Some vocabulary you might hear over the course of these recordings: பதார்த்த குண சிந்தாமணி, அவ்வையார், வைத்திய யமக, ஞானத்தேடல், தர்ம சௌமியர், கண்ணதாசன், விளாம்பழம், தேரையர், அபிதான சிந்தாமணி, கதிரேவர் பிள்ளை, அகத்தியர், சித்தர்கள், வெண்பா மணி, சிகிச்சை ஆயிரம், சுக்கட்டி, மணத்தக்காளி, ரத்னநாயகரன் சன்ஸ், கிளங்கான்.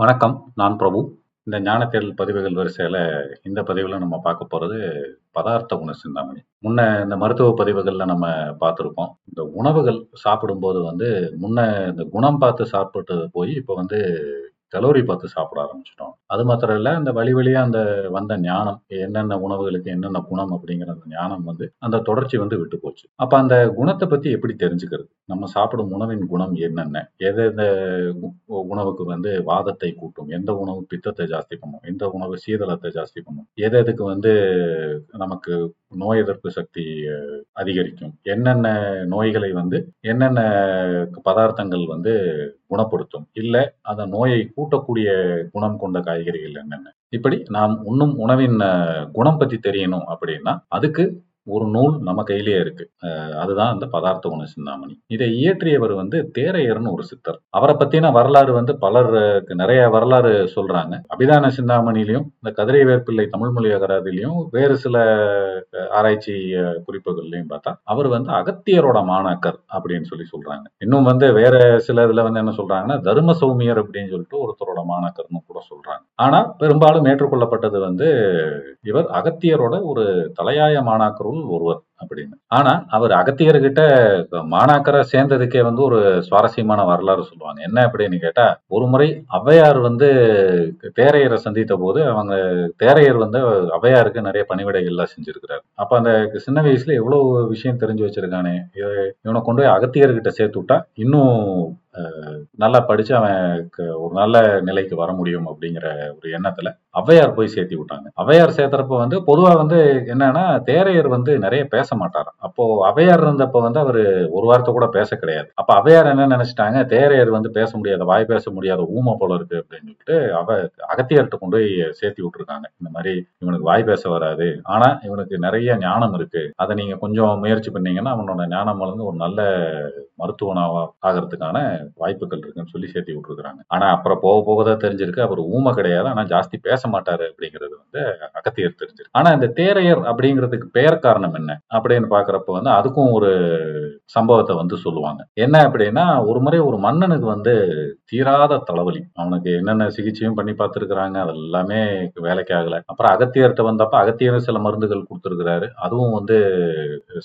வணக்கம், நான் பிரபு. இந்த ஞான தேடல் பதிவுகள் வரிசையில் இந்த பதிவில் நம்ம பார்க்க போகிறது பதார்த்த குண சிந்தாமணி. முன்ன இந்த மருத்துவ பதிவுகளில் நம்ம பார்த்துருக்கோம், இந்த உணவுகள் சாப்பிடும்போது முன்ன இந்த குணம் பார்த்து சாப்பிட்டு போய் இப்போ கலோரி பார்த்து சாப்பிட ஆரம்பிச்சிட்டோம். அது மாத்திரம் இல்லை, அந்த வழியாக அந்த வந்த ஞானம், என்னென்ன உணவுகளுக்கு என்னென்ன குணம் அப்படிங்கிற அந்த ஞானம் அந்த தொடர்ச்சி விட்டு போச்சு. அப்போ அந்த குணத்தை பற்றி எப்படி தெரிஞ்சுக்கிறது? நம்ம சாப்பிடும் உணவின் குணம் என்னென்ன, எது எந்த உணவுக்கு வாதத்தை கூட்டும், எந்த உணவு பித்தத்தை ஜாஸ்தி பண்ணும், எந்த உணவு சீதளத்தை ஜாஸ்தி பண்ணும், எது எதுக்கு நமக்கு நோய் எதிர்ப்பு சக்தி அதிகரிக்கும், என்னென்ன நோய்களை என்னென்ன பதார்த்தங்கள் குணப்படுத்தும், இல்லை அந்த நோயை கூட்டக்கூடிய குணம் கொண்ட காய்கறிகள் என்னென்ன, இப்படி நாம் உண்ணும் உணவின் குணம் பற்றி தெரியணும். அப்படின்னா அதுக்கு ஒரு நூல் நம்ம கையிலேயே இருக்கு, அதுதான் அந்த பதார்த்த குண சிந்தாமணி. இதை இயற்றியவர் தேரையர்னு ஒரு சித்தர். அவரை பத்தின வரலாறு பலர் நிறைய வரலாறு சொல்றாங்க. அபிதான சிந்தாமணிலையும் இந்த கதிரேவர் பிள்ளை தமிழ் மொழி அகராதிலையும் வேறு சில ஆராய்ச்சி குறிப்புகள்லையும் பார்த்தா அவர் அகத்தியரோட மாணாக்கர் அப்படின்னு சொல்றாங்க. இன்னும் வேற சில இதுல என்ன சொல்றாங்கன்னா, தர்ம சௌமியர் அப்படின்னு சொல்லிட்டு ஒருத்தரோட மாணாக்கர்னு கூட சொல்றாங்க. ஆனா பெரும்பாலும் ஏற்றுக்கொள்ளப்பட்டது இவர் அகத்தியரோட ஒரு தலையாய மாணாக்கரும் ஒருவர் அப்படின்னு. ஆனா அவர் அகத்தியர்கிட்ட மாணாக்கரை சேர்ந்ததுக்கே ஒரு சுவாரஸ்யமான வரலாறு சொல்லுவாங்க. என்ன அப்படின்னு கேட்டா, ஒரு முறை அவ்வையார் தேரையரை சந்தித்த போது அவங்க தேரையர் அவ்வையாருக்கு நிறைய பணிவிடைகள்லாம் செஞ்சிருக்கிறாரு. அப்ப அந்த சின்ன வயசுல எவ்வளவு விஷயம் தெரிஞ்சு வச்சிருக்கானே, இவனை கொண்டு போய் அகத்தியர்கிட்ட சேர்த்து விட்டா இன்னும் நல்லா படிச்சு அவன் ஒரு நல்ல நிலைக்கு வர முடியும் அப்படிங்கிற ஒரு எண்ணத்துல அவ்வையார் போய் சேர்த்தி விட்டாங்க. அவ்வையார் சேர்த்தறப்ப பொதுவா என்னன்னா, தேரையர் நிறைய பேச மாட்டார். அப்போ அவ்வையார் இருந்தப்ப அவரு ஒரு வார்த்தை கூட பேச கிடையாது. அப்ப அவ்வையார் என்ன நினைச்சிட்டாங்க, தேரையர் பேச முடியாத, வாய் பேச முடியாத ஊமை போல இருக்கு அப்படின்னு சொல்லிட்டு அகத்தியர்கிட்ட கொண்டு போய் சேர்த்தி விட்டுருக்காங்க. இந்த மாதிரி இவனுக்கு வாய் பேச வராது, ஆனா இவனுக்கு நிறைய ஞானம் இருக்கு, அதை நீங்க கொஞ்சம் முயற்சி பண்ணீங்கன்னா அவனோட ஞானம் ஒரு நல்ல மருத்துவனாக ஆகிறதுக்கான வாய்ப்புகள் இருக்குன்னு சொல்லி சேர்த்து விட்டுருக்காங்க. ஆனா அப்புறம் போக போகதான் தெரிஞ்சிருக்கு அவர் ஊமை கிடையாது, ஆனா ஜாஸ்தி பேச மாட்டாரு அப்படிங்கிறது அகத்தியர் தெரிஞ்சிருக்கு. ஆனா இந்த தேரையர் அப்படிங்கிறதுக்கு பெயர் காரணம் என்ன அப்படின்னு பாக்குறப்ப அதுக்கும் ஒரு சம்பவத்தை சொல்லுவாங்க. என்ன அப்படின்னா, ஒரு முறை ஒரு மன்னனுக்கு தீராத தலைவலி, அவனுக்கு என்னென்ன சிகிச்சையும் பண்ணி பார்த்துருக்குறாங்க, அது எல்லாமே வேலைக்கு ஆகல. அப்புறம் அகத்தியர்கிட்ட வந்தப்ப அகத்தியர் சில மருந்துகள் கொடுத்துருக்கிறாரு, அதுவும்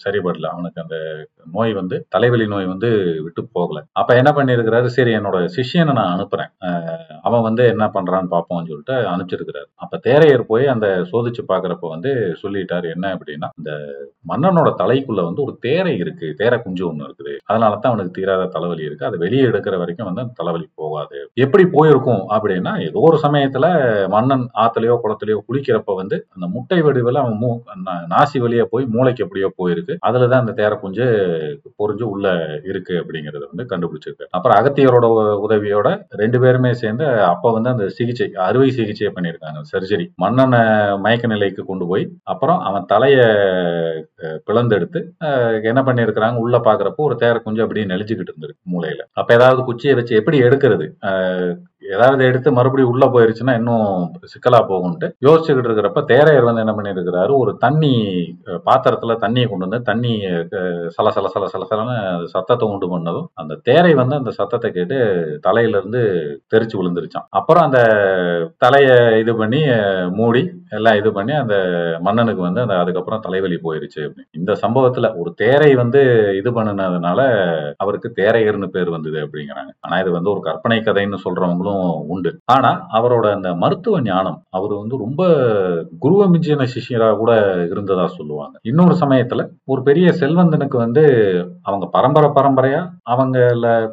சரிபடல, அவனுக்கு அந்த நோய் தலைவலி நோய் விட்டு போகல. அப்ப என்ன பண்ணிருக்கிறாரு, சரி என்னோட சிஷியனை நான் அனுப்புறேன், அவன் என்ன பண்றான்னு பாப்போம்னு சொல்லிட்டு அனுப்பிச்சிருக்கிறாரு. அப்ப தேரையர் போய் அந்த சோதிச்சு பாக்குறப்ப சொல்லிட்டாரு என்ன அப்படின்னா, இந்த மன்னனோட தலைக்குள்ள ஒரு தேரை இருக்கு, தேரை குஞ்சு ஒண்ணு இருக்குது, அதனாலதான் அவனுக்கு தீராத தலைவலி இருக்கு, அதை வெளியே எடுக்கிற வரைக்கும் தலைவலி போகாது. எப்படி போயிருக்கும் அப்படின்னா, ஏதோ ஒரு சமயத்துல மன்னன் ஆத்துலயோ குளத்துலயோ குளிக்கிறப்ப அந்த முட்டை வடிவில் அவன் நாசி வழியா போய் மூளைக்கு எப்படியோ போயிருக்கு, அதுலதான் அந்த தேரை குஞ்சு பொறிஞ்சு உள்ள இருக்கு அப்படிங்கறத கண்டுபிடிச்சிருக்கு. அப்புறம் அகத்தியரோட உதவியோட ரெண்டு பேருமே சேர்ந்து அப்ப அந்த சிகிச்சை, அறுவை சிகிச்சையை பண்ணியிருக்காங்க, சர்ஜரி. மன்னனை மயக்க நிலைக்கு கொண்டு போய் அப்புறம் அவன் தலையை பிளந்தெடுத்து என்ன பண்ணிருக்கிறாங்க, உள்ள பாக்குறப்போ ஒரு தேரை குஞ்சு அப்படியே நெளிஞ்சுக்கிட்டு இருந்திருக்கு மூளையில. அப்ப ஏதாவது குச்சியை வச்சு எப்படி எடுக்கிறது, ஏதாவது எடுத்து மறுபடியும் உள்ள போயிருச்சுன்னா இன்னும் சிக்கலா போகும்ட்டு யோசிச்சுக்கிட்டு இருக்கிறப்ப தேரையர் என்ன பண்ணிருக்கிறாரு, ஒரு தண்ணி பாத்திரத்துல தண்ணியை கொண்டு வந்து தண்ணி சலசல சலசலன்னு சத்தத்தை உண்டு பண்ணதும் அந்த தேரை அந்த சத்தத்தை கேட்டு தலையில இருந்து தெரிச்சு விழுந்துருச்சான். அப்புறம் அந்த தலைய இது பண்ணி மூடி எல்லாம் இது பண்ணி அந்த மன்னனுக்கு அந்த அதுக்கப்புறம் தலைவலி போயிருச்சு. இந்த சம்பவத்துல ஒரு தேரை இது பண்ணினதுனால அவருக்கு தேரையர்னு பேர் வந்தது அப்படிங்கிறாங்க. ஆனா இது ஒரு கற்பனை கதைன்னு சொல்றவங்களும் உண்டு. ஆனா அவரோட அந்த மருத்துவ ஞானம், அவர் ரொம்ப குருவ மிஞ்சின சிஷியரா கூட இருந்ததா சொல்லுவாங்க. இன்னொரு சமயத்துல ஒரு பெரிய செல்வந்தனுக்கு அவங்க பரம்பரையா அவங்க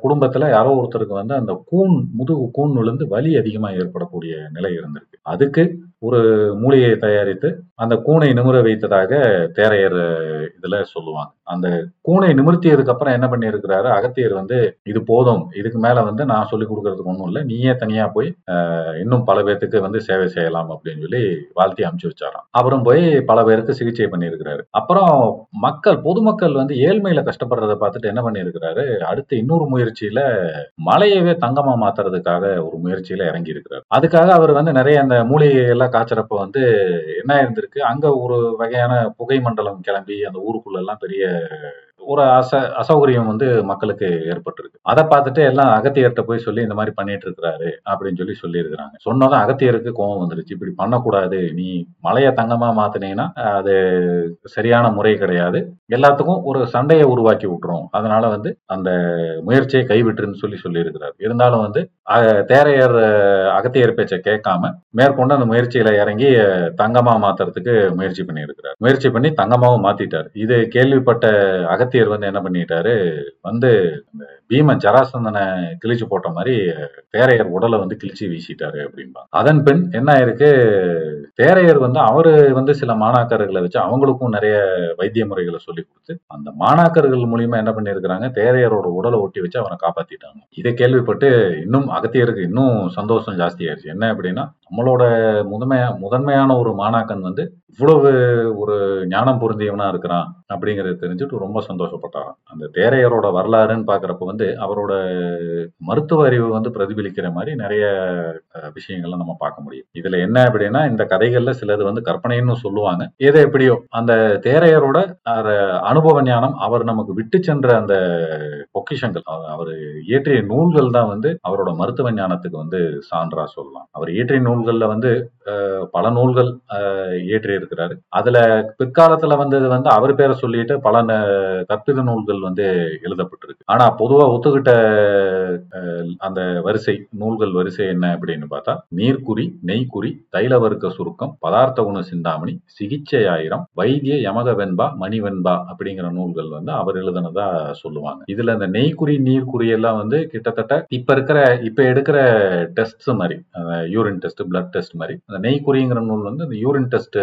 குடும்பத்துல யாரோ ஒருத்தருக்கு அந்த கூன், முதுகு கூன் விழுந்து வலி அதிகமா ஏற்படக்கூடிய நிலை இருந்திருக்கு. அதுக்கு ஒரு மூலிகையை தயாரித்து அந்த கூனை நிமிர வைத்ததாக தேரையர் இதுல சொல்லுவாங்க. அந்த கூனை நிமிர்த்தியதுக்கு அப்புறம் என்ன பண்ணி இருக்கிறாரு அகத்தியர், இது போதும், இதுக்கு மேல நான் சொல்லி கொடுக்கறதுக்கு ஒண்ணும் இல்லை, நீயே தனியா போய் இன்னும் பல பேருக்கு சேவை செய்யலாம் அப்படின்னு சொல்லி வாழ்த்தி அனுப்பிச்சு வச்சாராம். அவரும் போய் பல பேருக்கு சிகிச்சை பண்ணியிருக்கிறாரு. அப்புறம் மக்கள், பொதுமக்கள் ஏழ்மையில கஷ்டப்படுறதை பார்த்துட்டு என்ன பண்ணியிருக்கிறாரு, அடுத்து இன்னொரு முயற்சியில மலையவே தங்கமா மாத்துறதுக்காக ஒரு முயற்சியில இறங்கி இருக்கிறாரு. அதுக்காக அவர் நிறைய அந்த மூலிகையெல்லாம் காய்ச்சறப்ப என்ன இருந்திருக்கு, அங்க ஒரு வகையான புகை மண்டலம் கிளம்பி அந்த ஊருக்குள்ள எல்லாம் பெரிய ஒரு அசௌகரியம் வந்து மக்களுக்கு ஏற்பட்டிருக்கு. அதை பார்த்துட்டு எல்லாம் அகத்தியர்கிட்ட போய் சொல்லி இந்த மாதிரி பண்ணிட்டு இருக்கிறாரு அப்படின்னு சொல்லியிருக்கிறாங்க. சொன்னதும் அகத்தியருக்கு கோபம் வந்துருச்சு, இப்படி பண்ணக்கூடாது, நீ மலையை தங்கமா மாத்தினீங்கன்னா அது சரியான முறை கிடையாது, எல்லாத்துக்கும் ஒரு சண்டையை உருவாக்கி விட்டுரும், அதனால வந்து அந்த முயற்சியை கைவிட்டுருன்னு சொல்லியிருக்கிறாரு. இருந்தாலும் வந்து தேரையர் அகத்தியர் பேச்சை கேட்காம மேற்கொண்டு அந்த முயற்சியில இறங்கி தங்கமா மாத்துறதுக்கு முயற்சி பண்ணியிருக்கிறார். முயற்சி பண்ணி தங்கமாவும் மாத்திட்டார். இது கேள்விப்பட்ட அகத்தியர் வந்து என்ன பண்ணிட்டாரு, வந்து பீமன் ஜராசந்தனை கிழிச்சு போட்ட மாதிரி தேரையர் உடலை வந்து கிழிச்சு வீசிட்டாரு அப்படின்பா. அதன் பின் என்ன ஆயிருக்கு, தேரையர் வந்து அவரு வந்து சில மாணாக்கர்களை வச்சு அவங்களுக்கும் நிறைய வைத்திய முறைகளை சொல்லி கொடுத்து அந்த மாணாக்கர்கள் மூலியமா என்ன பண்ணிருக்கிறாங்க, தேரையரோட உடலை ஒட்டி வச்சு அவனை காப்பாத்திட்டாங்க. இதை கேள்விப்பட்டு இன்னும் அகத்தியருக்கு இன்னும் சந்தோஷம் ஜாஸ்தி ஆயிடுச்சு. என்ன அப்படின்னா, நம்மளோட முதன்மையான ஒரு மாணாக்கன் வந்து இவ்வளவு ஒரு ஞானம் பொருந்தியவனா இருக்கிறான் அப்படிங்கறது தெரிஞ்சுட்டு ரொம்ப சந்தோஷப்பட்டாராம். அந்த தேரையரோட வரலாறுன்னு பாக்குறப்ப வந்து அவரோட மருத்துவ அறிவு வந்து பிரதிபலிக்கிற மாதிரி நிறைய விஷயங்கள்லாம் நம்ம பார்க்க முடியும். இதுல என்ன அப்படின்னா, இந்த கதைகள்ல சிலது வந்து கற்பனைன்னு சொல்லுவாங்க, எது எப்படியோ அந்த தேரையரோட அனுபவ ஞானம், அவர் நமக்கு விட்டு சென்ற அந்த பொக்கிஷங்கள், அவர் இயற்றிய நூல்கள் தான் வந்து அவரோட மருத்துவ ஞானத்துக்கு வந்து சான்றா சொல்லலாம். அவர் இயற்றிய நூல்கள்ல வந்து பல நூல்கள் இயற்றி இருக்கிறாரு. அதுல பிற்காலத்துல வந்தது வந்து அவர் பேரை சொல்லிட்டு பல கற்பித நூல்கள் வந்து எழுதப்பட்டிருக்கு. ஆனா பொதுவா ஒத்துக்கிட்ட அந்த வரிசை நூல்கள் வரிசை என்ன அப்படின்னு பார்த்தா, நீர்க்குறி, நெய்க்குறி, தைல வர்க்க சுருக்கம், பதார்த்த குண சிந்தாமணி, சிகிச்சை ஆயிரம், வைத்திய யமக வெண்பா, மணி வெண்பா அப்படிங்கிற நூல்கள் வந்து அவர் எழுதுனதா சொல்லுவாங்க. இதுல இந்த நெய்க்குறி நீர்க்குறி எல்லாம் வந்து கிட்டத்தட்ட இப்ப எடுக்கிற டெஸ்ட் மாதிரி, யூரின் டெஸ்ட், பிளட் டெஸ்ட் மாதிரி, அந்த நெய்க்குறிங்கிற நூல் வந்து அந்த யூரின் டெஸ்ட்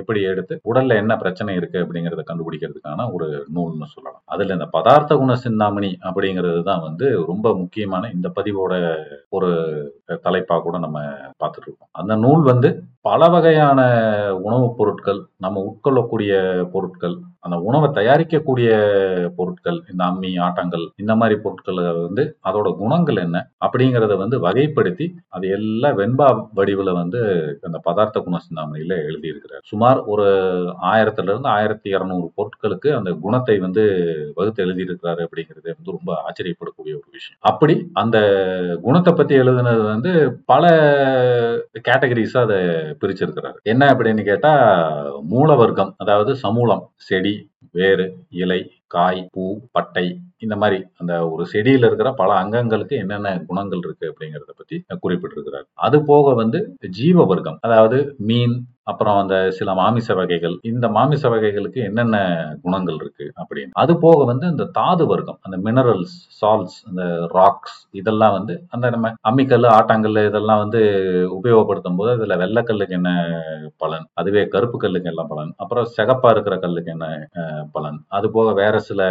எப்படி எடுத்து உடல்ல என்ன பிரச்சனை இருக்கு அப்படிங்கறத கண்டுபிடிக்கிறதுக்கான ஒரு நூல்னு சொல்லலாம். அதுல இந்த பதார்த்த குண சிந்தாமணி அப்படிங்கிறது தான் வந்து ரொம்ப முக்கியமான இந்த பதிவோட ஒரு தலைப்பா கூட நம்ம பார்த்துட்டு இருக்கோம். அந்த நூல் வந்து பல வகையான உணவுப் பொருட்கள், நம்ம உட்கொள்ளக்கூடிய பொருட்கள், அந்த உணவை தயாரிக்கக்கூடிய பொருட்கள், இந்த அம்மி ஆட்டங்கள் இந்த மாதிரி பொருட்களை வந்து அதோட குணங்கள் என்ன அப்படிங்கிறத வந்து வகைப்படுத்தி அது எல்லாம் வெண்பா வடிவில் வந்து அந்த பதார்த்த குண சிந்தாமணியில எழுதியிருக்கிறார். சுமார் ஒரு 1000 to 1200 பொருட்களுக்கு அந்த குணத்தை வந்து வகுத்து எழுதியிருக்கிறாரு அப்படிங்கிறது வந்து ரொம்ப ஆச்சரியப்படக்கூடிய ஒரு விஷயம். அப்படி அந்த குணத்தை பத்தி எழுதுனது வந்து பல கேட்டகரிஸா அதை பிரிச்சிருக்கிறாரு. என்ன அப்படின்னு கேட்டா, மூல வர்க்கம், அதாவது சமூலம், செடி, வேறு, இலை, காய், பூ, பட்டை, இந்த மாதிரி அந்த ஒரு செடியில இருக்கிற பல அங்கங்களுக்கு என்னென்ன குணங்கள் இருக்கு அப்படிங்கறத பத்தி குறிப்பிட்டிருக்கிறார். அது போக வந்து ஜீவ வர்க்கம், அதாவது மீன், அப்புறம் அந்த சில மாமிச வகைகள், இந்த மாமிச வகைகளுக்கு என்னென்ன குணங்கள் இருக்கு அப்படின்னு. அது போக வந்து இந்த தாது வர்க்கம், அந்த மினரல்ஸ், சால்ட்ஸ், அந்த ராக்ஸ், இதெல்லாம் வந்து அந்த நம்ம அம்மிக்கல், ஆட்டாங்கல் இதெல்லாம் வந்து உபயோகப்படுத்தும் போது அதுல வெள்ளைக்கல்லுக்கு என்ன பலன், அதுவே கருப்பு கல்லுக்கு என்ன பலன், அப்புறம் சிகப்பா இருக்கிற கல்லுக்கு என்ன பலன், அது போக வேற சில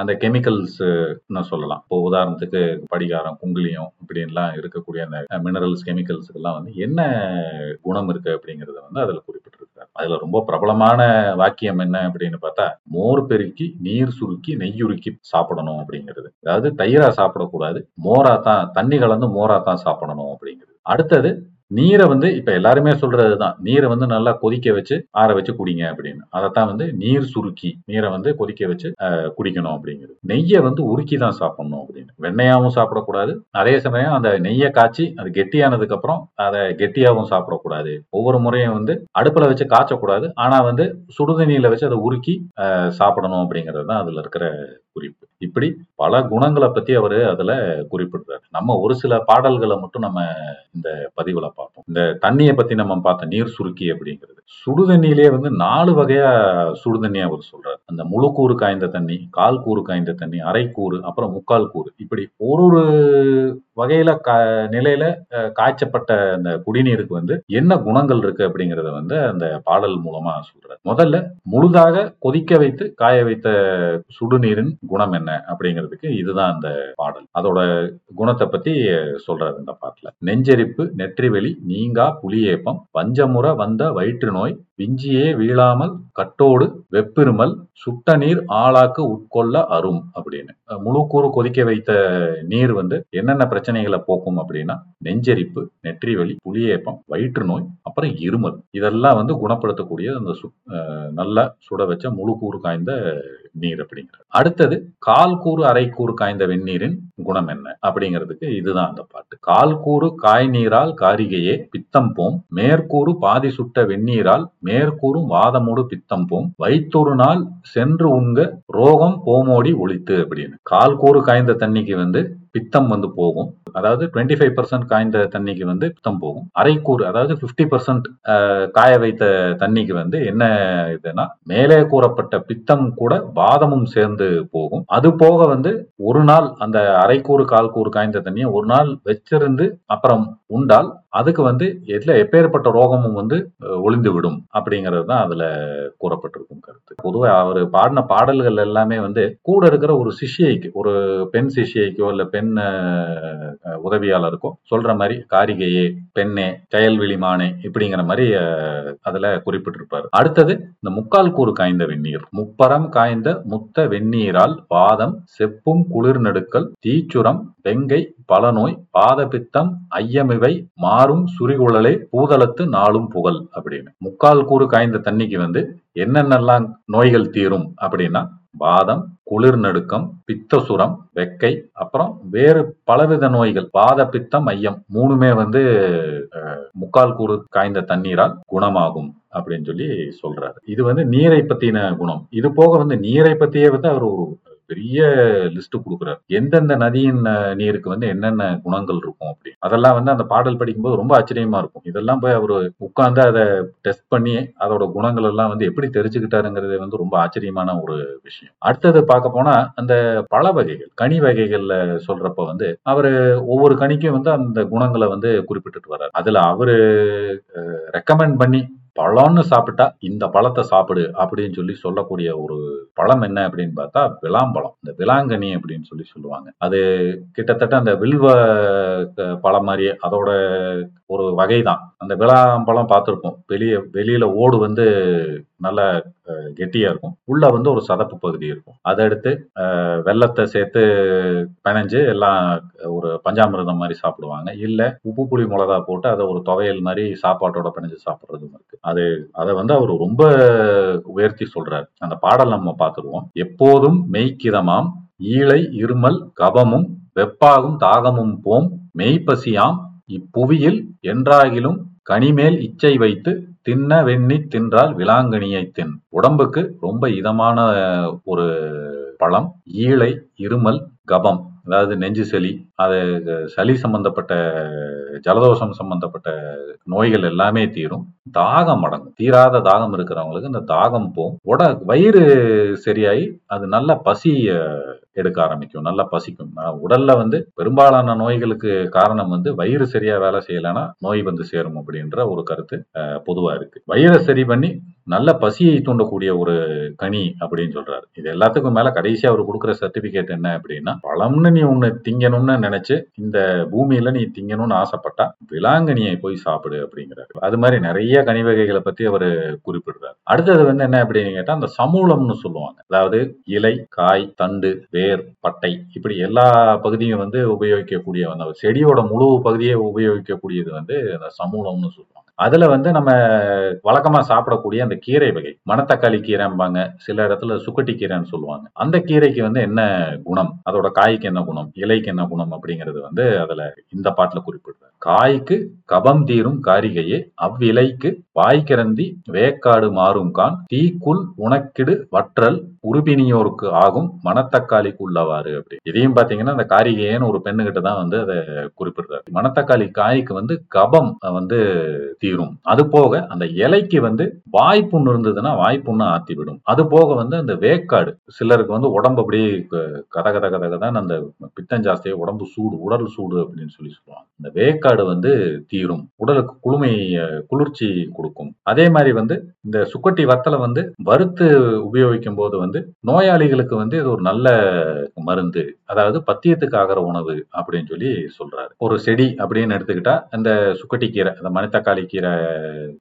அந்த கெமிக்கல்ஸ் சொல்லலாம். இப்போ உதாரணத்துக்கு படிகாரம், குங்குலியம் இப்படின்லாம் இருக்கக்கூடிய அந்த மினரல்ஸ், கெமிக்கல்ஸுக்கு எல்லாம் வந்து என்ன குணம் இருக்கு அப்படிங்கறத வந்து அதுல குறிப்பிட்டிருக்கிறார். அதுல ரொம்ப பிரபலமான வாக்கியம் என்ன அப்படின்னு பார்த்தா, மோர் பெருக்கி நீர் சுருக்கி நெய்யுருக்கி சாப்பிடணும் அப்படிங்கிறது. அதாவது தயிரா சாப்பிடக்கூடாது, மோரா தான், தண்ணி கலந்து மோரா தான் சாப்பிடணும் அப்படிங்கிறது. அடுத்தது நீரை வந்து இப்ப எல்லாருமே சொல்றதுதான், நீரை வந்து நல்லா கொதிக்க வச்சு ஆற வச்சு குடிங்க அப்படின்னு, அதைத்தான் வந்து நீர் சுருக்கி, நீரை வந்து கொதிக்க வச்சு குடிக்கணும் அப்படிங்கிறது. நெய்யை வந்து உருக்கி தான் சாப்பிடணும் அப்படின்னு, வெண்ணையாவும் சாப்பிடக்கூடாது, அதே சமயம் அந்த நெய்யை காய்ச்சி அது கெட்டியானதுக்கு அப்புறம் அதை கெட்டியாவும் சாப்பிடக்கூடாது, ஒவ்வொரு முறையும் வந்து அடுப்புல வச்சு காய்ச்சக்கூடாது, ஆனா வந்து சுடுதண்ணியில வச்சு அதை உருக்கி சாப்பிடணும் அப்படிங்கிறது தான் அதுல இருக்கிற குறிப்பு. இப்படி பல குணங்களை பத்தி அவரு அதுல குறிப்பிடுறாரு. நம்ம ஒரு சில பாடல்களை மட்டும் நம்ம இந்த பதிவுல பார்ப்போம். இந்த தண்ணியை பத்தி நம்ம பார்த்த நீர் சுருக்கி அப்படிங்கிறது, சுடுதண்ணியிலேயே வந்து 4 வகையா சுடுதண்ணியா அவர் சொல்றாரு. அந்த முழு கூறு காய்ந்த தண்ணி, கால் கூறு காய்ந்த தண்ணி, அரை கூறு, அப்புறம் முக்கால் கூறு, இப்படி ஒரு வகையில நிலையில காய்ச்சப்பட்ட அந்த குடிநீருக்கு வந்து என்ன குணங்கள் இருக்கு அப்படிங்கறத வந்து அந்த பாடல் மூலமா சொல்றாரு. முதல்ல முழுதாக கொதிக்க வைத்து காய வைத்த சுடுநீரின் குணம் என்ன அப்படிங்கிறதுக்கு இதுதான் அந்த பாடல், அதோட குணத்தை பத்தி சொல்றாரு இந்த பாட்டுல. நெஞ்சரிப்பு, நெற்றிவெளி, நீங்கா புலியேப்பம், பஞ்சமுறை வந்த வயிற்று நோய், விஞ்சியே வீழாமல் கட்டோடு வெப்பிருமல் சுட்ட நீர் ஆளாக்கு உட்கொள்ள அரும் அப்படின்னு. முழுக்கூறு கொதிக்க வைத்த நீர் வந்து என்னென்ன பிரச்சனைகளை போக்கும் அப்படின்னா நெஞ்சரிப்பு, நெற்றி வலி, புளியேப்பம், வயிற்று நோய், அப்புறம் இருமல். இதெல்லாம் வந்து குணப்படுத்தக்கூடிய அந்த நல்லா சுட வச்ச முழுக்கூறு காய்ந்த நீர் அப்படிங்கிறது. அடுத்தது கால் கூறு அரை கூறு காய்ந்த வெந்நீரின் குணம் என்ன அப்படிங்கிறதுக்கு இதுதான் அந்த பாட்டு. கால் கூறு காய் நீரால் காரிகையே பித்தம் போம், மேற்கூறு பாதி சுட்ட வெந்நீரால் மேற்கூறும் வாதமோடு பித்தம் போம், வைத்தொரு நாள் சென்று உண்க ரோகம் போமோடி ஒழித்து அப்படின்னு. கால் கூறு காய்ந்த தண்ணிக்கு வந்து பித்தம் வந்து போகும், அதாவது 25% காய்ந்த தண்ணிக்கு வந்து பித்தம் போகும். அரைக்கூறு அதாவது 50% காய வைத்த தண்ணிக்கு வந்து என்ன இதுன்னா மேலே கூறப்பட்ட பித்தம் கூட வாதமும் சேர்ந்து போகும். அது போக வந்து ஒரு நாள் அந்த அரைக்கூறு கால் கூறு காய்ந்த தண்ணியை ஒரு நாள் வச்சிருந்து அப்புறம் உண்டால் அதுக்கு வந்து எதுல எப்பேற்பட்ட ரோகமும் வந்து ஒளிந்து விடும் அப்படிங்கிறது தான் அதுல கூறப்பட்டிருக்கும் கருத்து. பொதுவாக அவர் பாடின பாடல்கள் எல்லாமே வந்து கூட இருக்கிற ஒரு சிஷியைக்கு, ஒரு பெண் சிஷியைக்கோ இல்ல பெண் உதவியாளருக்கோ சொல்ற மாதிரி காரிகையே பெண்ணே செயல்விழி மானே இப்படிங்கிற மாதிரி அதுல குறிப்பிட்டிருப்பாரு. அடுத்தது இந்த முக்கால் கூறு காய்ந்த வெந்நீர். முப்பரம் காய்ந்த முத்த வெந்நீரால் வாதம் செப்பும் குளிர் நடுக்கல் தீச்சுரம் வெங்கை பல நோய் பாதபித்தம் ஐயமிவை மாறும் சுரிகுழலே பூதளத்து நாளும் புகழ் அப்படின்னு. முக்கால் கூறு காய்ந்த தண்ணிக்கு வந்து என்னென்னலாம் நோய்கள் தீரும் அப்படின்னா வாதம், குளிர் நடுக்கம், பித்தசுரம், வெக்கை, அப்புறம் வேறு பலவித நோய்கள். வாத பித்தம் ஐயம் மூணுமே வந்து முக்கால் கூறு காய்ந்த தண்ணீரால் குணமாகும் அப்படின்னு சொல்லி சொல்றாரு. இது வந்து நீரை பத்தின குணம். இது போக வந்து நீரை பத்தியே வந்து அவர் ஒரு பெரிய லிஸ்ட் கொடுக்குறாரு, எந்தெந்த நதியின் நீருக்கு வந்து என்னென்ன குணங்கள் இருக்கும் அப்படி. அதெல்லாம் வந்து அந்த பாடல் படிக்கும்போது ரொம்ப ஆச்சரியமா இருக்கும். இதெல்லாம் போய் அவரு உட்கார்ந்து அதை டெஸ்ட் பண்ணி அதோட குணங்கள் எல்லாம் வந்து எப்படி தெரிஞ்சுக்கிட்டாருங்கிறது வந்து ரொம்ப ஆச்சரியமான ஒரு விஷயம். அடுத்தது பார்க்க போனா அந்த பழ வகைகள், கனி வகைகள்ல சொல்றப்ப வந்து அவரு ஒவ்வொரு கனிக்கும் வந்து அந்த குணங்களை வந்து குறிப்பிட்டுட்டு வர்றாரு. அதுல அவரு ரெக்கமெண்ட் பண்ணி பழம்னு சாப்பிட்டா இந்த பழத்தை சாப்பிடு அப்படின்னு சொல்லி சொல்லக்கூடிய ஒரு பழம் என்ன அப்படின்னு பார்த்தா விளாம்பழம், இந்த விளாங்கனி அப்படின்னு சொல்லி சொல்லுவாங்க. அது கிட்டத்தட்ட அந்த வில்வ பழம் மாதிரியே அதோட ஒரு வகைதான். அந்த விளாம்பழம் பார்த்துருப்போம், வெளியில ஓடு வந்து நல்ல கெட்டியா இருக்கும், உள்ள வந்து ஒரு சதப்பு பகுதி இருக்கும். அதை எடுத்து வெள்ளத்தை சேர்த்து பிணைஞ்சு எல்லாம் ஒரு பஞ்சாமிரதம் மாதிரி சாப்பிடுவாங்க, இல்ல உப்பு புளி மிளகா போட்டு அதை ஒரு துவையல் மாதிரி சாப்பாட்டோட பிணைஞ்சு சாப்பிட்றதும் இருக்கு. அதை வந்து அவர் ரொம்ப உயர்த்தி சொல்றாரு. அந்த பாடல் நம்ம பார்த்துருவோம். எப்போதும் மெய்க்கிதமாம் ஈழை இருமல் கபமும் வெப்பாகும் தாகமும் போம் மெய்ப்பசியாம் இப்புவியில் என்றாகிலும் கனிமேல் இச்சை வைத்து தின்ன வெண்ணி தின்றால் விளாங்கனியை தின். உடம்புக்கு ரொம்ப இதமான ஒரு பழம். ஈழை, இருமல், கபம் அதாவது நெஞ்சு சளி, அது சளி சம்பந்தப்பட்ட ஜலதோஷம் சம்பந்தப்பட்ட நோய்கள் எல்லாமே தீரும். தாகம் அடங்கும், தீராத தாகம் இருக்கிறவங்களுக்கு இந்த தாகம் போகும். வயிறு சரியாயி அது நல்ல பசி எடுக்க ஆரம்பிக்கும், நல்லா பசிக்கும். உடல்ல வந்து பெரும்பாலான நோய்களுக்கு காரணம் வந்து வயிறு சரியா வேலை செய்யலைன்னா நோய் வந்து சேரும் அப்படின்ற ஒரு கருத்து பொதுவா இருக்கு. வயிறை சரி பண்ணி நல்ல பசியை தூண்டக்கூடிய ஒரு கனி அப்படின்னு சொல்றாரு. இது எல்லாத்துக்கும் மேல கடைசியா அவர் கொடுக்குற சர்டிபிகேட் என்ன அப்படின்னா பழம்னு நீ உன்னை திங்கணும்னு நினைச்சு இந்த பூமியில நீ திங்கணும்னு ஆசைப்பட்டா விளாங்கனியை போய் சாப்பிடு அப்படிங்கிறாரு. அது மாதிரி நிறைய கனி வகைகளை பத்தி அவர் குறிப்பிடுறாரு. அடுத்தது வந்து என்ன அப்படின்னு கேட்டா அந்த சமூலம்னு சொல்லுவாங்க, அதாவது இலை, காய், தண்டு, வேர், பட்டை இப்படி எல்லா பகுதியும் வந்து உபயோகிக்கக்கூடிய அந்த செடியோட முழு பகுதியை உபயோகிக்கக்கூடியது வந்து அந்த சமூலம்னு சொல்லுவாங்க. அதுல வந்து நம்ம வழக்கமா சாப்பிடக்கூடிய அந்த கீரை வகை, மணத்தக்காளி கீரைம்பாங்க, சில இடத்துல சுக்கட்டி கீரைன்னு சொல்லுவாங்க. அந்த கீரைக்கு வந்து என்ன குணம், அதோட காய்க்கு என்ன குணம், இலைக்கு என்ன குணம் அப்படிங்கிறது வந்து அதுல இந்த பாட்டுல குறிப்பிடுறாங்க. காய்க்கு கபம் தீரும் காரிகையே அவ்விலைக்கு வாய்க்கிறந்தி வேக்காடு மாறும் கான் தீக்குள் உணக்கிடு வற்றல் உருபினியோருக்கு ஆகும் மணத்தக்காளிக்கு உள்ளவாறு அப்படி. இதையும் பாத்தீங்கன்னா அந்த காரிகையேன்னு ஒரு பெண்ணுகிட்ட தான் வந்து அதை குறிப்பிடுறாரு. மணத்தக்காளி காய்க்கு வந்து கபம் வந்து தீரும். அது போக அந்த இலைக்கு வந்து வாய்ப்புண்ணு இருந்ததுன்னா வாய்ப்புண்ணு ஆத்திவிடும். அது போக வந்து அந்த வேக்காடு, சிலருக்கு வந்து உடம்பு அப்படியே கதகதான் அந்த பித்தஞ்சாஸ்தியை உடம்பு சூடு, உடல் சூடு அப்படின்னு சொல்லி சொல்லுவாங்க. இந்த வேக்காடு வந்து தீரும், உடலுக்கு குளிர்ச்சி கொடுக்கும். அதே மாதிரி வந்து இந்த சுக்கட்டி வத்தலை வந்து வறுத்து உபயோகிக்கும் போது வந்து நோயாளிகளுக்கு வந்து இது ஒரு நல்ல மருந்து, அதாவது பத்தியத்துக்கு ஆகிற உணவு அப்படின்னு சொல்லி சொல்றாரு. ஒரு செடி அப்படின்னு எடுத்துக்கிட்டா அந்த சுக்கட்டி கீரை, அந்த மணத்தக்காளி கீரை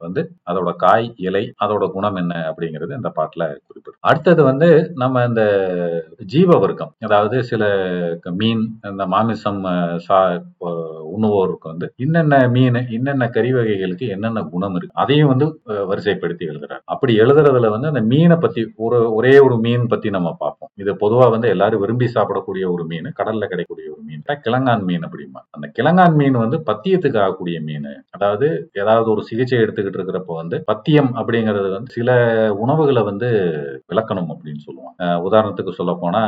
வந்து அதோட காய், இலை, அதோட குணம் என்ன அப்படிங்கிறது இந்த பாட்டுல குறிப்பிடும். அடுத்தது வந்து நம்ம இந்த ஜீவ வர்க்கம், அதாவது சில மீன், இந்த மாமிசம் உண்ணுவோருக்கு வந்து என்னென்ன மீன், என்னென்ன கறி வகைகளுக்கு என்னென்ன குணம் இருக்கு அதையும் வந்து வரிசைப்படுத்தி எழுதுறாரு. அப்படி எழுதுறதுல வந்து அந்த மீனை பத்தி ஒரே ஒரு மீன் பத்தி நம்ம பார்ப்போம். இது பொதுவா வந்து எல்லாரும் விரும்பி சாப்பிடக்கூடிய ஒரு மீன், கடல்ல கிடைக்கக்கூடிய ஒரு மீன் கிளங்கான் மீன் அப்படிமா. அந்த கிளங்கான் மீன் வந்து பத்தியத்துக்கு ஆகக்கூடிய மீன். அதாவது ஏதாவது ஒரு சிகிச்சை எடுத்துக்கிட்டு இருக்கிறப்ப வந்து பத்தியம் அப்படிங்கிறது வந்து சில உணவுகளை வந்து விளக்கணும் அப்படின்னு சொல்லுவோம். உதாரணத்துக்கு சொல்ல போனா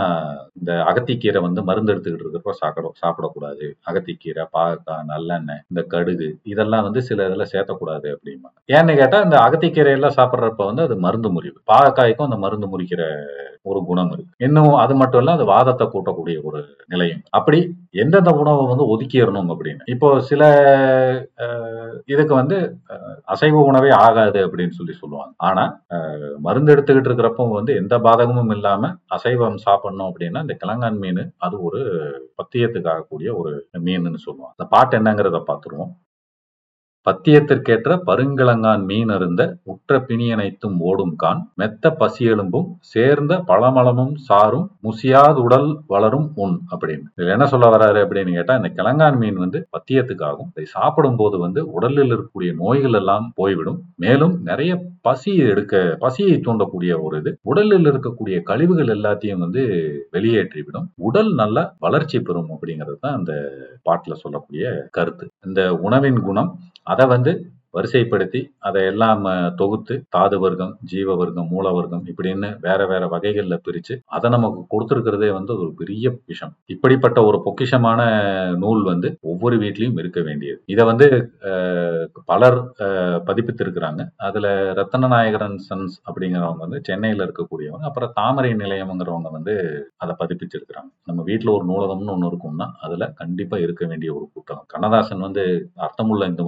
இந்த அகத்திக்கீரை வந்து மருந்து எடுத்துக்கிட்டு இருக்கிறப்ப சாப்பிடக்கூடாது. அகத்திக்கீரை, பாகக்காய், நல்லெண்ணெய், இந்த கடுகு இதெல்லாம் வந்து சில இதுல சேர்த்தக்கூடாது அப்படிமா. ஏன்னு கேட்டா இந்த அகத்திக்கீரை எல்லாம் சாப்பிட்றப்ப வந்து அது மருந்து முறிவு. பாகக்காய்க்கும் அந்த மருந்து முறிக்கிற ஒரு குணம் இருக்கு. இன்னும் அது மட்டும் இல்ல, அது வாதத்தை கூட்டக்கூடிய ஒரு நிலையம். அப்படி எந்தெந்த உணவை வந்து ஒதுக்கிடணும் அப்படின்னு இப்போ சில இதுக்கு வந்து அசைவ உணவே ஆகாது அப்படின்னு சொல்லுவாங்க. ஆனா மருந்து எடுத்துக்கிட்டு இருக்கிறப்ப வந்து எந்த பாதகமும் இல்லாம அசைவம் சாப்பிடணும் அப்படின்னா இந்த கிளங்கான் மீன் அது ஒரு பத்தியத்துக்காக கூடிய ஒரு மீன் சொல்லுவாங்க. அந்த பாட்டு என்னங்கிறத பார்த்துருவோம். பத்தியத்திற்கேற்ற பருங்கிழங்கான் மீன் அருந்த உற்ற பிணியனைத்தும் ஓடும் கான் மெத்த பசியெலும்பும் சேர்ந்த பழமளமும் சாரும் முசியாது உடல் வளரும் உண் அப்படின்னு. இதுல என்ன சொல்ல வராரு அப்படின்னு கேட்டா இந்த கிளங்கான் மீன் வந்து பத்தியத்துக்காகும். இதை சாப்பிடும் போது வந்து உடலில் இருக்கக்கூடிய நோய்கள் எல்லாம் போய்விடும். மேலும் நிறைய பசியை தூண்டக்கூடிய ஒரு இது, உடலில் இருக்கக்கூடிய கழிவுகள் எல்லாத்தையும் வந்து வெளியேற்றிவிடும். உடல் நல்ல வளர்ச்சி பெறும் அப்படிங்கிறது தான் அந்த பாட்டுல சொல்லக்கூடிய கருத்து. இந்த உணவின் குணம் அதை வந்து வரிசைப்படுத்தி அதை எல்லாம் தொகுத்து தாது வர்க்கம், ஜீவ வர்க்கம், மூல வர்க்கம் இப்படின்னு வேற வேற வகைகள்ல பிரிச்சு அதை நமக்கு கொடுத்துருக்கிறதே வந்து ஒரு பெரிய விஷயம். இப்படிப்பட்ட ஒரு பொக்கிஷமான நூல் வந்து ஒவ்வொரு வீட்லயும் இருக்க வேண்டியது. இதை வந்து பலர் பதிப்பித்திருக்கிறாங்க. அதுல ரத்னநாயகரன் சன்ஸ் அப்படிங்கிறவங்க வந்து சென்னையில இருக்கக்கூடியவங்க, அப்புறம் தாமரை நிலையம்ங்கிறவங்க வந்து அதை பதிப்பிச்சிருக்கிறாங்க. நம்ம வீட்டுல ஒரு நூலகம்னு ஒண்ணு இருக்கும்னா அதுல கண்டிப்பா இருக்க வேண்டிய ஒரு புத்தகம். கண்ணதாசன் வந்து அர்த்தமுள்ள இந்த